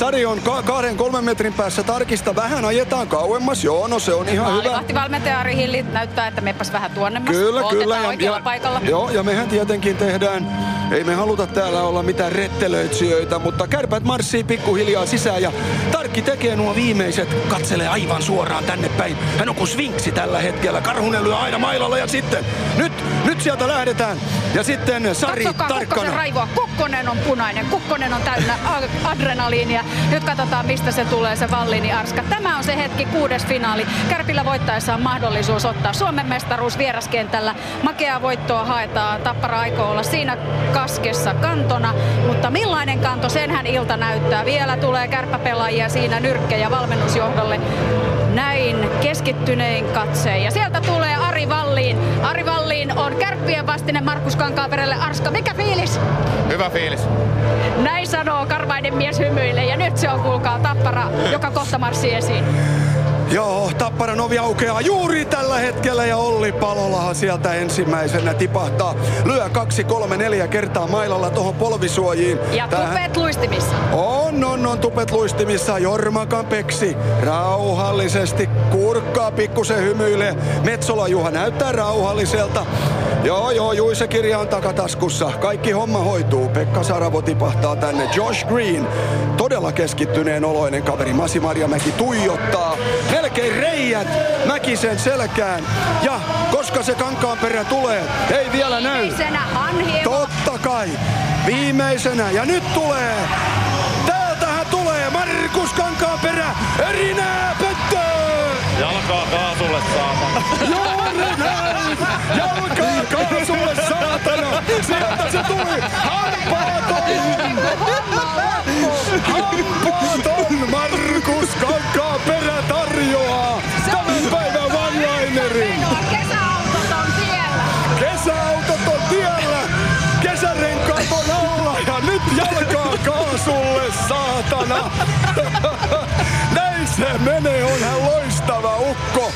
Sadi on 2-3 metrin päässä tarkista. Vähän ajetaan kauemmas. Joo, no se on ihan hyvä. Maalivahtivalmentaja Riihilli näyttää, että meipäs vähän tuonnemmas. Kyllä, kyllä. Oikealla paikalla. Joo, ja mehän tietenkin tehdään. Ei me haluta täällä olla mitään rettelöitsijöitä, mutta Kärpät marssii pikkuhiljaa sisään ja Tarkki tekee nuo viimeiset. Katselee aivan suoraan tänne päin. Hän on kuin svinksi tällä hetkellä. Karhunen lyö aina mailalla ja sitten nyt sieltä lähdetään. Ja sitten Sari katsokaa tarkkana. Kukkosen raivoa. Kukkonen on punainen. Kukkonen on täynnä adrenaliinia. Nyt katsotaan mistä se tulee se Vallin-Arska. Tämä on se hetki, 6. finaali. Kärpillä voittaessa on mahdollisuus ottaa Suomen mestaruus vieraskentällä. Makeaa voittoa haetaan. Tappara aikoo olla siinä kaskessa kantona, mutta millainen kanto, senhän ilta näyttää. Vielä tulee kärppäpelaajia siinä nyrkkejä valmennusjohdolle. Näin keskittynein katseen. Ja sieltä tulee Ari Vallin. Ari Vallin on kärppien vastine Markus Kankaanperälle. Arska, mikä fiilis? Hyvä fiilis. Näin sanoo karvainen mies hymyille. Ja nyt se on, kuulkaa, Tappara, joka kohta marssii esiin. Joo, Tapparan ovi aukeaa juuri tällä hetkellä ja Olli Palolahan sieltä ensimmäisenä tipahtaa. Lyö 2, 3, 4 kertaa mailalla tohon polvisuojiin. Ja tupet luistimissa. On tupet luistimissa. Jormakan Peksi rauhallisesti kurkkaa, pikkusen hymyilee. Metsola Juha näyttää rauhalliselta. Joo, Juise-kirja on takataskussa. Kaikki homma hoituu. Pekka Saravo tipahtaa tänne. Josh Green, todella keskittyneen oloinen kaveri. Masi Marjamäki tuijottaa. Melkein reijät Mäkisen selkään. Ja koska se Kankaanperä tulee, ei vielä näy. Viimeisenä Anhimo. Totta kai. Viimeisenä. Ja nyt tulee. Täältähän tulee Markus Kankaanperä. Erinää pöttöön. Jalkaa kaasulle saama. Joo, näin. Jalkaa kaasulle saatana. Sieltä se tuli. Hampaaton Markus Kankaanperä tarjoaa tämän päivän one-linerin. Kesäautot on tiellä. Kesäautot on tiellä. Kesärenkaat on alla ja nyt jalkaa kaasulle saatana. Näin se menee, onhan loistava ukko.